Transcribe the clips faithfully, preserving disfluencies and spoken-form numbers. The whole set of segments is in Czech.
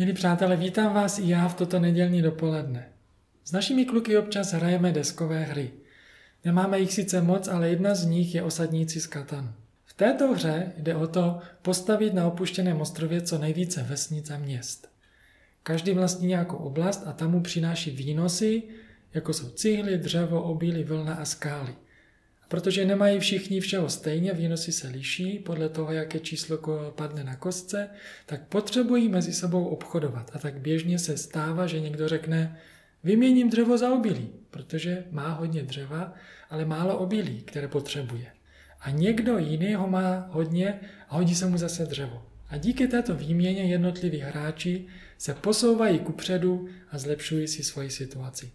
Milí přátelé, vítám vás i já v toto nedělní dopoledne. S našimi kluky občas hrajeme deskové hry. Nemáme jich sice moc, ale jedna z nich je Osadníci z Katanu. V této hře jde o to postavit na opuštěném ostrově co nejvíce vesnic a měst. Každý vlastní nějakou oblast a tam mu přináší výnosy, jako jsou cihly, dřevo, obilí, vlna a skály. A protože nemají všichni všeho stejně, výnosy se liší podle toho, jaké číslo padne na kostce, tak potřebují mezi sebou obchodovat. A tak běžně se stává, že někdo řekne: vyměním dřevo za obilí, protože má hodně dřeva, ale málo obilí, které potřebuje. A někdo jiný ho má hodně a hodí se mu zase dřevo. A díky této výměně jednotliví hráči se posouvají kupředu a zlepšují si svoji situaci.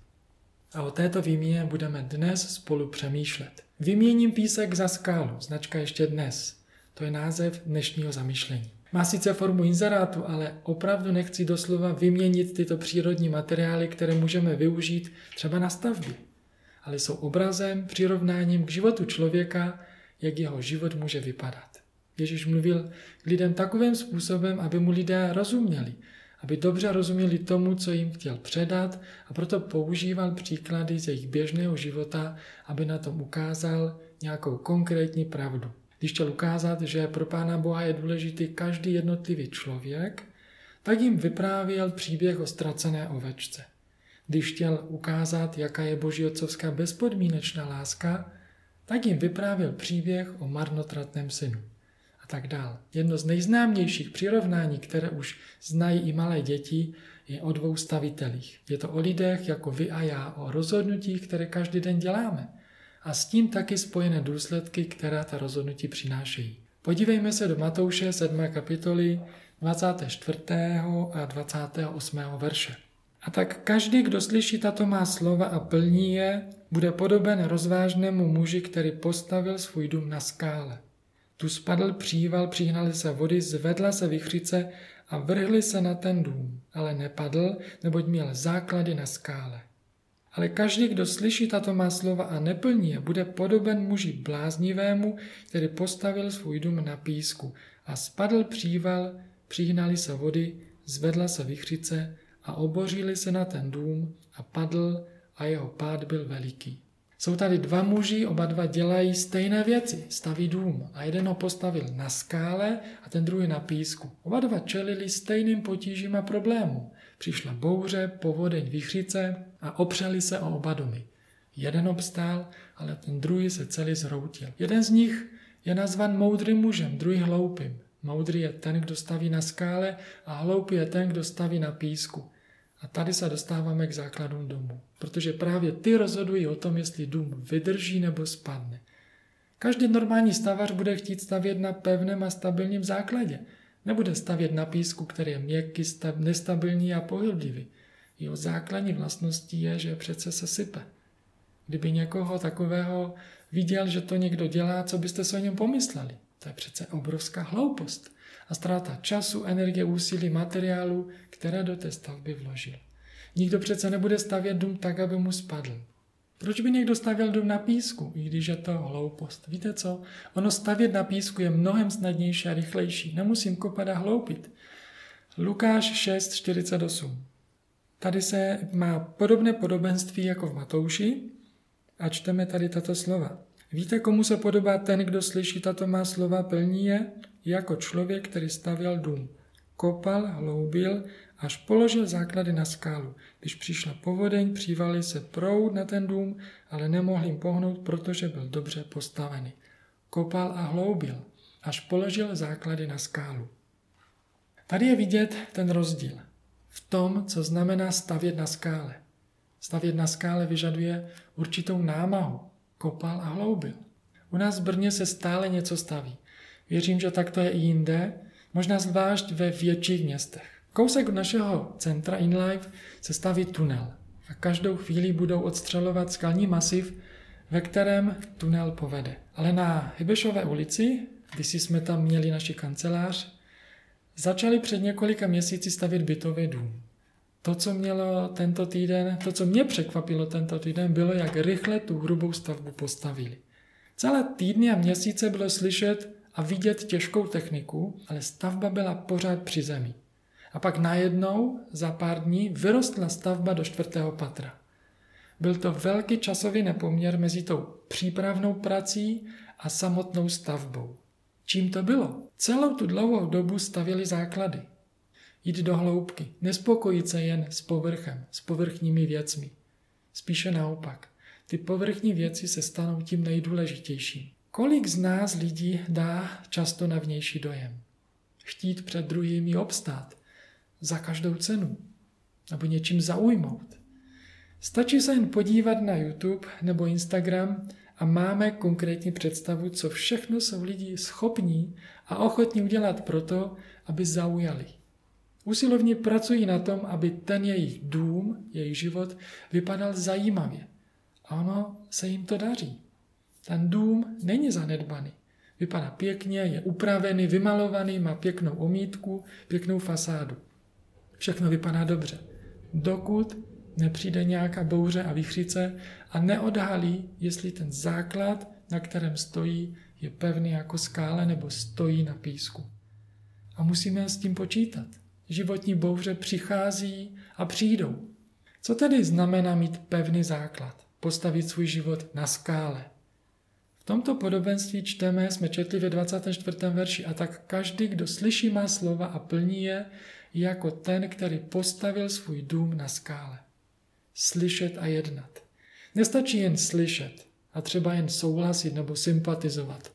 A o této výměně budeme dnes spolu přemýšlet. Vyměním písek za skálu, značka Ještě dnes. To je název dnešního zamyšlení. Má sice formu inzerátu, ale opravdu nechci doslova vyměnit tyto přírodní materiály, které můžeme využít třeba na stavby. Ale jsou obrazem, přirovnáním k životu člověka, jak jeho život může vypadat. Ježíš mluvil k lidem takovým způsobem, aby mu lidé rozuměli, aby dobře rozuměli tomu, co jim chtěl předat, a proto používal příklady z jejich běžného života, aby na tom ukázal nějakou konkrétní pravdu. Když chtěl ukázat, že pro Pána Boha je důležitý každý jednotlivý člověk, tak jim vyprávěl příběh o ztracené ovečce. Když chtěl ukázat, jaká je Boží otcovská bezpodmínečná láska, tak jim vyprávěl příběh o marnotratném synu. A tak dál. Jedno z nejznámějších přirovnání, které už znají i malé děti, je o dvou stavitelích. Je to o lidech jako vy a já, o rozhodnutích, které každý den děláme. A s tím taky spojené důsledky, která ta rozhodnutí přinášejí. Podívejme se do Matouše sedmé kapitoly dvacátého čtvrtého a dvacátého osmého verše. A tak každý, kdo slyší tato má slova a plní je, bude podoben rozvážnému muži, který postavil svůj dům na skále. Tu spadl příval, přihnaly se vody, zvedla se vichřice a vrhly se na ten dům, ale nepadl, neboť měl základy na skále. Ale každý, kdo slyší tato má slova a neplní je, bude podoben muži bláznivému, který postavil svůj dům na písku. A spadl příval, přihnaly se vody, zvedla se vichřice a obořily se na ten dům a padl a jeho pád byl veliký. Jsou tady dva muži, oba dva dělají stejné věci, staví dům a jeden ho postavil na skále a ten druhý na písku. Oba dva čelili stejným potížím a problémům. Přišla bouře, povodeň, vichřice a opřeli se o oba domy. Jeden obstál, ale ten druhý se celý zhroutil. Jeden z nich je nazvan moudrým mužem, druhý hloupým. Moudrý je ten, kdo staví na skále, a hloupý je ten, kdo staví na písku. A tady se dostáváme k základům domu, protože právě ty rozhodují o tom, jestli dům vydrží nebo spadne. Každý normální stavař bude chtít stavět na pevném a stabilním základě. Nebude stavět na písku, který je měkký, nestabilní a pohyblivý. Jeho základní vlastností je, že přece se sype. Kdyby někoho takového viděl, že to někdo dělá, co byste se o něm pomysleli? To je přece obrovská hloupost a ztráta času, energie, úsilí, materiálu, které do té stavby vložil. Nikdo přece nebude stavět dům tak, aby mu spadl. Proč by někdo stavěl dům na písku, i když je to hloupost? Víte co? Ono stavět na písku je mnohem snadnější a rychlejší. Nemusím kopat a hloupit. Lukáš šest čtyřicet osm. Tady se má podobné podobenství jako v Matouši a čteme tady tato slova. Víte, komu se podobá ten, kdo slyší tato má slova, plní je? Jako člověk, který stavěl dům. Kopal, hloubil, až položil základy na skálu. Když přišla povodeň, přívali se proud na ten dům, ale nemohl jim pohnout, protože byl dobře postavený. Kopal a hloubil, až položil základy na skálu. Tady je vidět ten rozdíl v tom, co znamená stavět na skále. Stavět na skále vyžaduje určitou námahu. Kopal a hloubil. U nás v Brně se stále něco staví. Věřím, že tak to je i jinde, možná zvlášť ve větších městech. Kousek od našeho centra InLife se staví tunel a každou chvíli budou odstřelovat skalní masiv, ve kterém tunel povede. Ale na Hybešové ulici, když jsme tam měli naši kancelář, začali před několika měsíci stavět bytový dům. To, co mělo tento týden, to, co mě překvapilo tento týden, bylo, jak rychle tu hrubou stavbu postavili. Celé týdny a měsíce bylo slyšet a vidět těžkou techniku, ale stavba byla pořád při zemi. A pak najednou za pár dní vyrostla stavba do čtvrtého patra. Byl to velký časový nepoměr mezi tou přípravnou prací a samotnou stavbou. Čím to bylo? Celou tu dlouhou dobu stavěli základy. Jít do hloubky, nespokojit se jen s povrchem, s povrchními věcmi. Spíše naopak. Ty povrchní věci se stanou tím nejdůležitějším. Kolik z nás lidí dá často na vnější dojem? Chtít před druhými obstát. Za každou cenu. Nebo něčím zaujmout. Stačí se jen podívat na YouTube nebo Instagram a máme konkrétní představu, co všechno jsou lidi schopní a ochotní udělat proto, aby zaujali. Usilovně pracují na tom, aby ten jejich dům, jejich život vypadal zajímavě. A ono se jim to daří. Ten dům není zanedbaný. Vypadá pěkně, je upravený, vymalovaný, má pěknou omítku, pěknou fasádu. Všechno vypadá dobře. Dokud nepřijde nějaká bouře a vichřice a neodhalí, jestli ten základ, na kterém stojí, je pevný jako skála nebo stojí na písku. A musíme s tím počítat. Životní bouře přichází a přijdou. Co tedy znamená mít pevný základ? Postavit svůj život na skále. V tomto podobenství čteme, jsme četli ve dvacátém čtvrtém verši, a tak každý, kdo slyší má slova a plní je, jako ten, který postavil svůj dům na skále. Slyšet a jednat. Nestačí jen slyšet a třeba jen souhlasit nebo sympatizovat.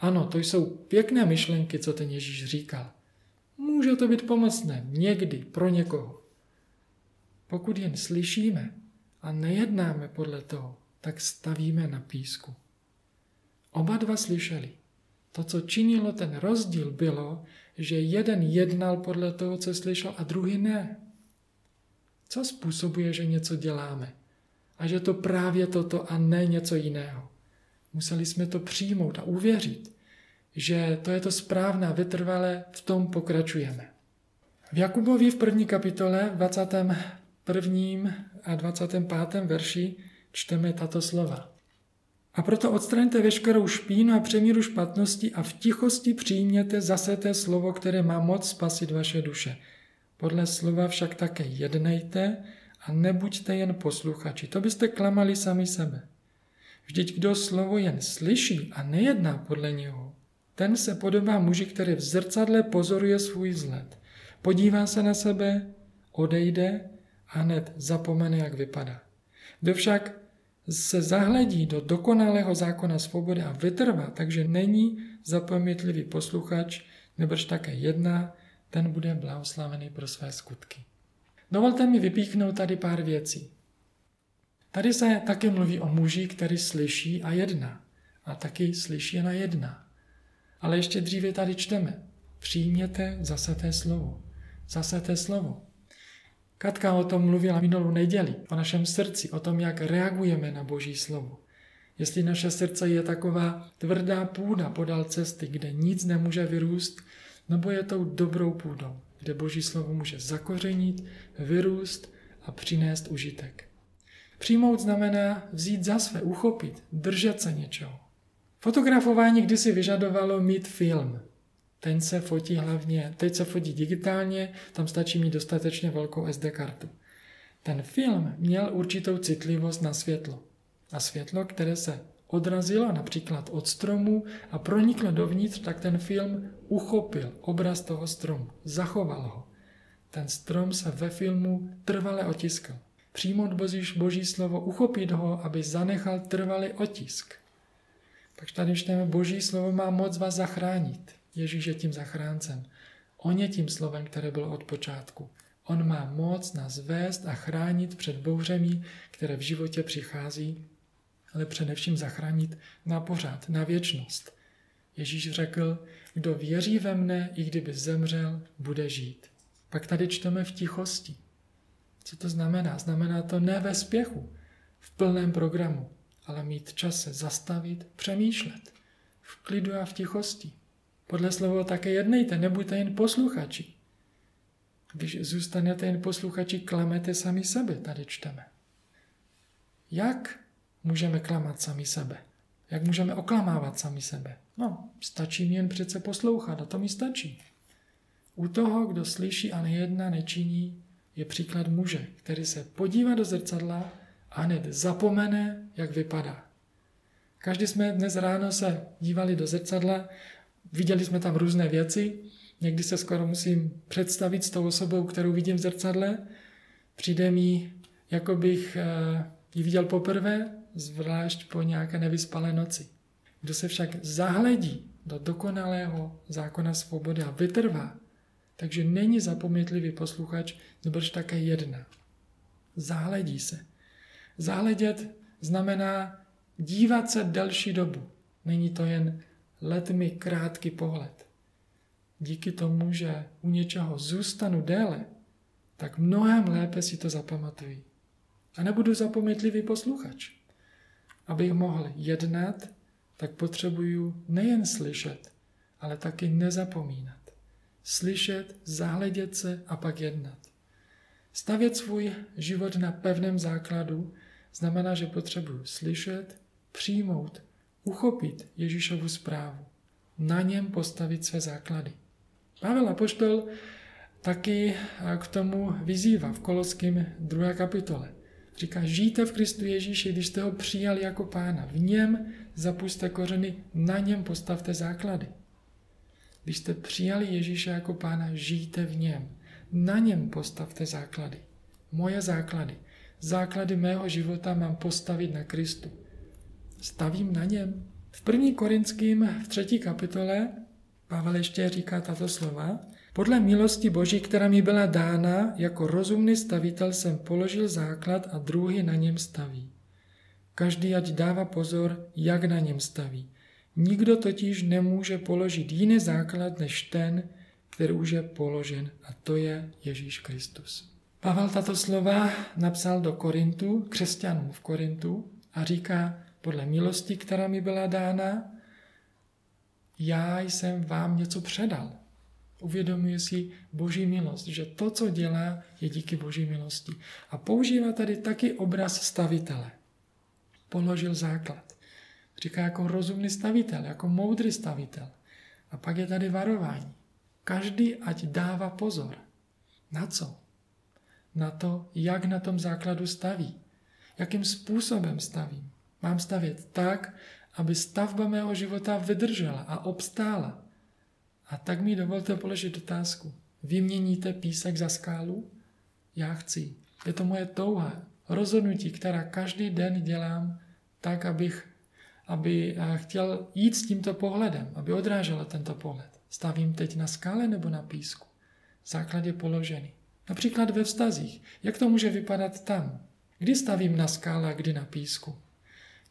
Ano, to jsou pěkné myšlenky, co ten Ježíš říkal. Může to být pomocné někdy pro někoho. Pokud jen slyšíme a nejednáme podle toho, tak stavíme na písku. Oba dva slyšeli. To, co činilo ten rozdíl, bylo, že jeden jednal podle toho, co slyšel, a druhý ne. Co způsobuje, že něco děláme? A že to právě toto a ne něco jiného. Museli jsme to přijmout a uvěřit, že to je to správné a vytrvale v tom pokračujeme. V Jakubovi v první kapitole, v dvacátém prvním a dvacátém pátém verši čteme tato slova. A proto odstraňte veškerou špínu a přemíru špatnosti a v tichosti přijměte zase té slovo, které má moc spasit vaše duše. Podle slova však také jednejte a nebuďte jen posluchači. To byste klamali sami sebe. Vždyť kdo slovo jen slyší a nejedná podle něho, ten se podobá muži, který v zrcadle pozoruje svůj vzhled. Podívá se na sebe, odejde a hned zapomene, jak vypadá. Kdo však se zahledí do dokonalého zákona svobody a vytrvá, takže není zapamětlivý posluchač, nebož také jedná, ten bude blahoslavený pro své skutky. Dovolte mi vypíchnout tady pár věcí. Tady se také mluví o muži, který slyší a jedná. A taky slyší a jedná. Ale ještě dříve tady čteme. Přijměte zase té slovo. Zase té slovo. Katka o tom mluvila minulou neděli, o našem srdci, o tom, jak reagujeme na Boží slovo. Jestli naše srdce je taková tvrdá půda podél cesty, kde nic nemůže vyrůst, nebo je tou dobrou půdou, kde Boží slovo může zakořenit, vyrůst a přinést užitek. Přijmout znamená vzít za své, uchopit, držet se něčeho. Fotografování kdysi vyžadovalo mít film. Ten se fotí hlavně, teď se fotí digitálně, tam stačí mít dostatečně velkou S D kartu. Ten film měl určitou citlivost na světlo. A světlo, které se odrazilo například od stromu a proniklo dovnitř, tak ten film uchopil obraz toho stromu, zachoval ho. Ten strom se ve filmu trvale otiskl. Přijmout Boží slovo, uchopit ho, aby zanechal trvalý otisk. Takže tady čteme, Boží slovo má moc vás zachránit. Ježíš je tím zachráncem. On je tím slovem, které bylo od počátku. On má moc nás vést a chránit před bouřemi, které v životě přichází, ale především zachránit na pořád, na věčnost. Ježíš řekl, kdo věří ve mne, i kdyby zemřel, bude žít. Pak tady čteme v tichosti. Co to znamená? Znamená to ne ve spěchu, v plném programu, ale mít čas se zastavit, přemýšlet. V klidu a v tichosti. Podle slova také jednejte, nebuďte jen posluchači. Když zůstanete jen posluchači, klamete sami sebe, tady čteme. Jak můžeme klamat sami sebe? Jak můžeme oklamávat sami sebe? No, stačí jen přece poslouchat a to mi stačí. U toho, kdo slyší a nejedná, nečiní, je příklad muže, který se podívá do zrcadla a hned zapomene, jak vypadá. Každý jsme dnes ráno se dívali do zrcadla, viděli jsme tam různé věci, někdy se skoro musím představit s tou osobou, kterou vidím v zrcadle. Přijde mi, jako bych ji viděl poprvé, zvlášť po nějaké nevyspalé noci. Kdo se však zahledí do dokonalého zákona svobody a vytrvá, takže není zapomětlivý posluchač, nýbrž také jedná. Zahledí se. Zahledět znamená dívat se delší dobu. Není to jen letmi krátký pohled. Díky tomu, že u něčeho zůstanu déle, tak mnohem lépe si to zapamatuji. A nebudu zapomětlivý posluchač. Abych mohl jednat, tak potřebuju nejen slyšet, ale taky nezapomínat. Slyšet, zahledět se a pak jednat. Stavět svůj život na pevném základu znamená, že potřebuju slyšet, přijmout, uchopit Ježíšovu zprávu. Na něm postavit své základy. Pavel apoštol taky k tomu vyzývá v Koloským druhé kapitole. Říká, žijte v Kristu Ježíši, když jste ho přijali jako pána. V něm zapuste kořeny, na něm postavte základy. Když jste přijali Ježíše jako pána, žijte v něm. Na něm postavte základy. Moje základy. Základy mého života mám postavit na Kristu. Stavím na něm. V první Korinským v třetí kapitole Pavel ještě říká tato slova. Podle milosti Boží, která mi byla dána, jako rozumný stavitel jsem položil základ a druhý na něm staví. Každý ať dává pozor, jak na něm staví. Nikdo totiž nemůže položit jiný základ než ten, který už je položen, a to je Ježíš Kristus. Pavel tato slova napsal do Korintu, křesťanům v Korintu, a říká, podle milosti, která mi byla dána, já jsem vám něco předal. Uvědomuje si Boží milost, že to, co dělá, je díky Boží milosti. A používá tady taky obraz stavitele. Položil základ. Říká jako rozumný stavitel, jako moudrý stavitel. A pak je tady varování. Každý ať dává pozor. Na co? Na to, jak na tom základu staví. Jakým způsobem stavím. Mám stavět tak, aby stavba mého života vydržela a obstála. A tak mi dovolte položit otázku. Vyměníte písek za skálu? Já chci. Je to moje touha, rozhodnutí, která každý den dělám tak, abych aby chtěl jít s tímto pohledem, aby odrážel tento pohled. Stavím teď na skále nebo na písku? Základ je položený. Například ve vztazích. Jak to může vypadat tam? Kdy stavím na skále a kdy na písku?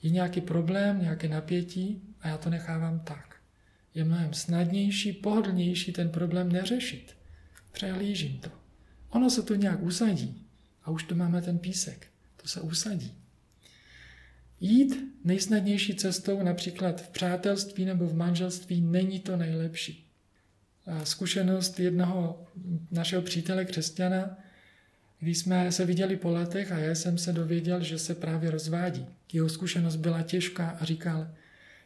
Je nějaký problém, nějaké napětí a já to nechávám tak. Je mnohem snadnější, pohodlnější ten problém neřešit. Přehlížím to. Ono se to nějak usadí a už tu máme ten písek. To se usadí. Jít nejsnadnější cestou, například v přátelství nebo v manželství, není to nejlepší. Zkušenost jednoho našeho přítele křesťana, když jsme se viděli po letech a já jsem se dověděl, že se právě rozvádí. Jeho zkušenost byla těžká a říkal,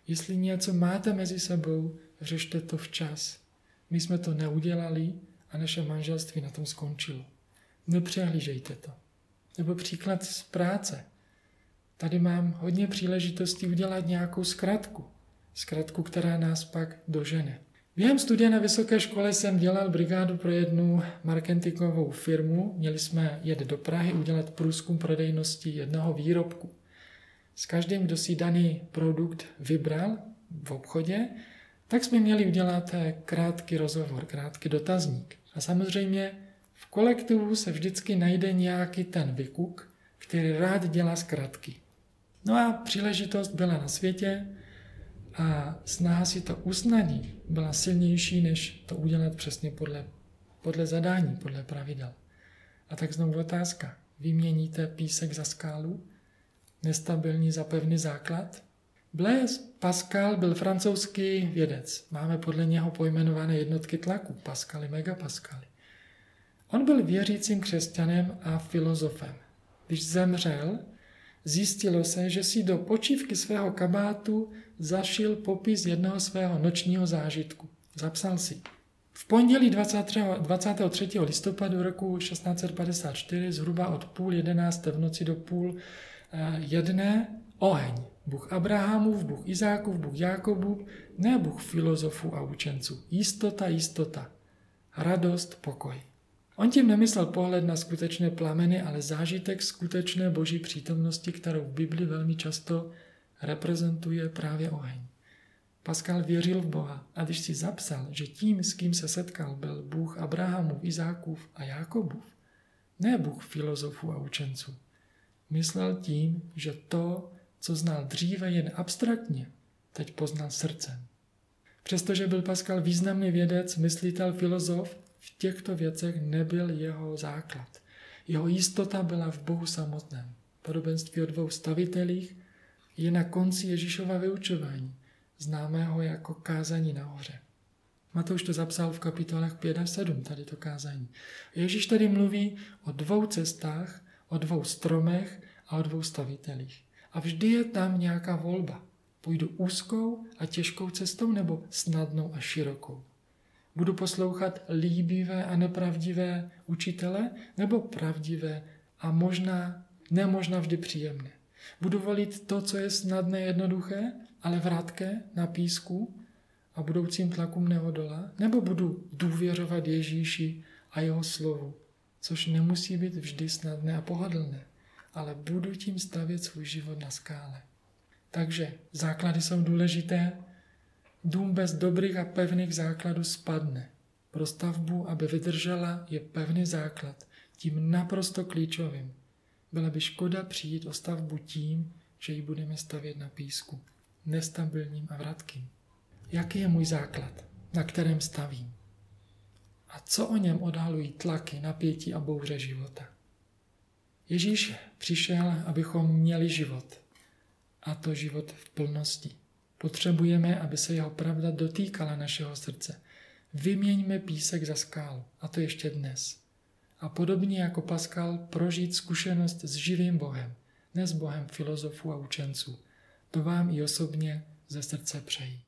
jestli něco máte mezi sebou, řešte to včas. My jsme to neudělali a naše manželství na tom skončilo. Nepřehlížejte to. Nebo příklad z práce. Tady mám hodně příležitostí udělat nějakou zkratku. Zkratku, která nás pak dožene. Během studia na vysoké škole jsem dělal brigádu pro jednu marketingovou firmu. Měli jsme jet do Prahy udělat průzkum prodejnosti jednoho výrobku. S každým, kdo si daný produkt vybral v obchodě, tak jsme měli udělat krátký rozhovor, krátký dotazník. A samozřejmě v kolektivu se vždycky najde nějaký ten vykuk, který rád dělá zkratky. No a příležitost byla na světě a snaha si to usnadnit byla silnější, než to udělat přesně podle, podle zadání, podle pravidel. A tak znovu otázka. Vyměníte písek za skálu? Nestabilní za pevný základ? Blaise Pascal byl francouzský vědec. Máme podle něho pojmenované jednotky tlaku, paskaly, megapascaly. On byl věřícím křesťanem a filozofem. Když zemřel, zjistilo se, že si do počívky svého kabátu zašil popis jednoho svého nočního zážitku. Zapsal si. V pondělí dvacátého třetího listopadu roku šestnáct set padesát čtyři zhruba od půl jedenácté v noci do půl jedné oheň. Bůh Abrahamův, Bůh Izákův, Bůh Jákobův, ne Bůh filozofů a učenců. Jistota, jistota. Radost, pokoj. On tím nemyslel pohled na skutečné plameny, ale zážitek skutečné boží přítomnosti, kterou v Bibli velmi často reprezentuje právě oheň. Pascal věřil v Boha a když si zapsal, že tím, s kým se setkal, byl Bůh Abrahamův, Izákův a Jákobův, ne Bůh filozofů a učenců, myslel tím, že to, co znal dříve jen abstraktně, teď poznal srdcem. Přestože byl Pascal významný vědec, myslitel, filozof, v těchto věcech nebyl jeho základ. Jeho jistota byla v Bohu samotném. Podobenství o dvou stavitelích je na konci Ježíšova vyučování, známého jako kázání nahoře. Matouš to zapsal v kapitolách pět a sedm, tady to kázání. Ježíš tady mluví o dvou cestách, o dvou stromech a o dvou stavitelích. A vždy je tam nějaká volba. Půjdu úzkou a těžkou cestou nebo snadnou a širokou. Budu poslouchat líbivé a nepravdivé učitele nebo pravdivé a možná, nemožná vždy příjemné. Budu volit to, co je snadné, jednoduché, ale vratké, na písku a budoucím tlakům neodolá, nebo budu důvěřovat Ježíši a jeho slovu, což nemusí být vždy snadné a pohodlné, ale budu tím stavět svůj život na skále. Takže základy jsou důležité. Dům bez dobrých a pevných základů spadne. Pro stavbu, aby vydržela, je pevný základ, tím naprosto klíčovým. Byla by škoda přijít o stavbu tím, že ji budeme stavět na písku, nestabilním a vratkým. Jaký je můj základ, na kterém stavím? A co o něm odhalují tlaky, napětí a bouře života? Ježíš přišel, abychom měli život. A to život v plnosti. Potřebujeme, aby se jeho pravda dotýkala našeho srdce. Vyměňme písek za skálu, a to ještě dnes. A podobně jako Pascal prožít zkušenost s živým Bohem, ne s Bohem filozofů a učenců. To vám i osobně ze srdce přeji.